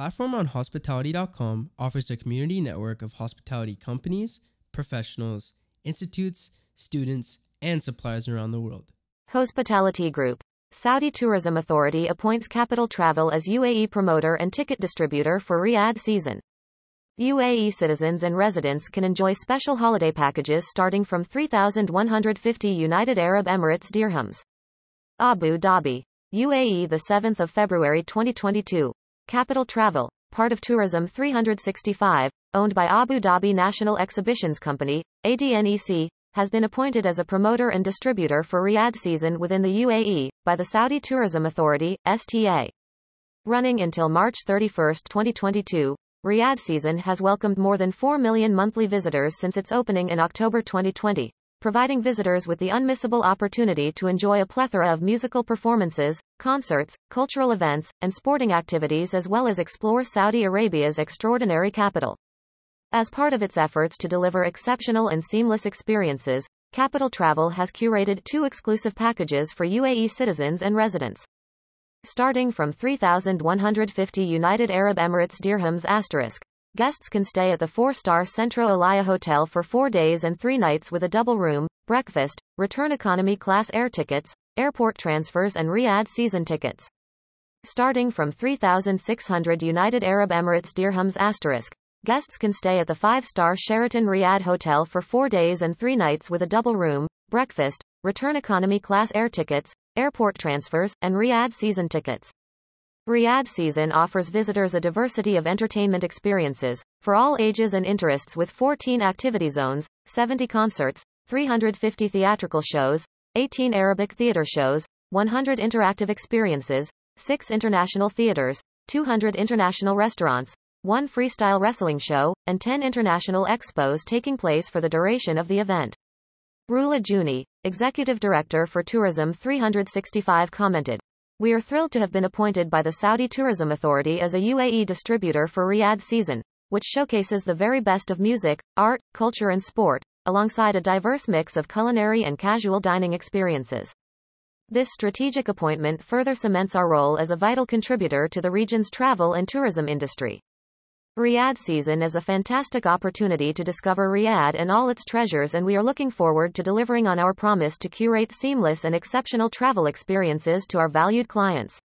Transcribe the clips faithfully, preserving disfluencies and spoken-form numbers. platform on hospitality dot com offers a community network of hospitality companies, professionals, institutes, students, and suppliers around the world. Hospitality Group. Saudi Tourism Authority appoints Capital Travel as U A E promoter and ticket distributor for Riyadh Season. U A E citizens and residents can enjoy special holiday packages starting from three thousand one hundred fifty United Arab Emirates dirhams. Abu Dhabi, U A E, the seventh of February twenty twenty-two. Capital Travel, part of Tourism three sixty-five, owned by Abu Dhabi National Exhibitions Company, A D N E C, has been appointed as a promoter and distributor for Riyadh Season within the U A E by the Saudi Tourism Authority, S T A. Running until March thirty-first twenty twenty-two. Riyadh Season has welcomed more than four million monthly visitors since its opening in October twenty twenty, providing visitors with the unmissable opportunity to enjoy a plethora of musical performances, concerts, cultural events, and sporting activities, as well as explore Saudi Arabia's extraordinary capital. As part of its efforts to deliver exceptional and seamless experiences, Capital Travel has curated two exclusive packages for U A E citizens and residents. Starting from three thousand one hundred fifty United Arab Emirates dirhams asterisk, guests can stay at the four-star Centro Olaya Hotel for four days and three nights with a double room, breakfast, return economy class air tickets, airport transfers and Riyadh Season tickets. Starting from three thousand six hundred United Arab Emirates dirhams asterisk, guests can stay at the five-star Sheraton Riyadh Hotel for four days and three nights with a double room, breakfast, return economy class air tickets, airport transfers, and Riyadh Season tickets. Riyadh Season offers visitors a diversity of entertainment experiences, for all ages and interests, with fourteen activity zones, seventy concerts, three hundred fifty theatrical shows, eighteen Arabic theater shows, one hundred interactive experiences, six international theaters, two hundred international restaurants, one freestyle wrestling show, and ten international expos taking place for the duration of the event. Rula Juni, Executive Director for Tourism three sixty-five, commented, "We are thrilled to have been appointed by the Saudi Tourism Authority as a U A E distributor for Riyadh Season, which showcases the very best of music, art, culture and sport, alongside a diverse mix of culinary and casual dining experiences. This strategic appointment further cements our role as a vital contributor to the region's travel and tourism industry. Riyadh Season is a fantastic opportunity to discover Riyadh and all its treasures, and we are looking forward to delivering on our promise to curate seamless and exceptional travel experiences to our valued clients."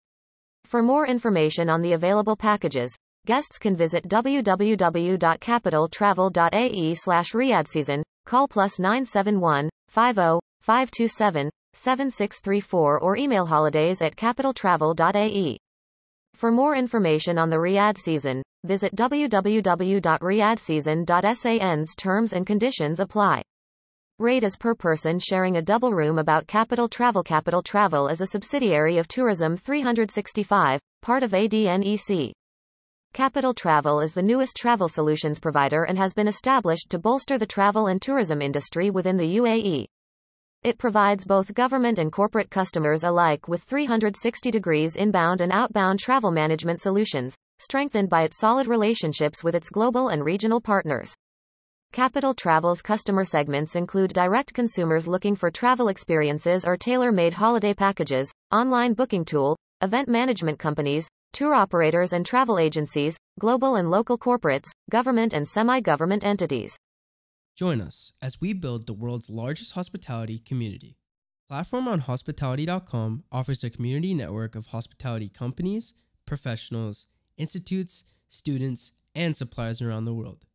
For more information on the available packages, guests can visit w w w dot capital travel dot a e slash Riyadh Season, call plus nine seven one, five zero, five two seven, seven six three four or email holidays at capital travel dot a e. For more information on the Riyadh Season, visit w w w dot riyadh season dot s a n's. Terms and conditions apply. Rate as per person sharing a double room. About Capital Travel. Capital Travel is a subsidiary of Tourism three sixty-five, part of A D N E C. Capital Travel is the newest travel solutions provider and has been established to bolster the travel and tourism industry within the U A E. It provides both government and corporate customers alike with three sixty degrees inbound and outbound travel management solutions, strengthened by its solid relationships with its global and regional partners. Capital Travel's customer segments include direct consumers looking for travel experiences or tailor-made holiday packages, online booking tool, event management companies, tour operators and travel agencies, global and local corporates, government and semi-government entities. Join us as we build the world's largest hospitality community. Platform on hospitality dot com offers a community network of hospitality companies, professionals, institutes, students, and suppliers around the world.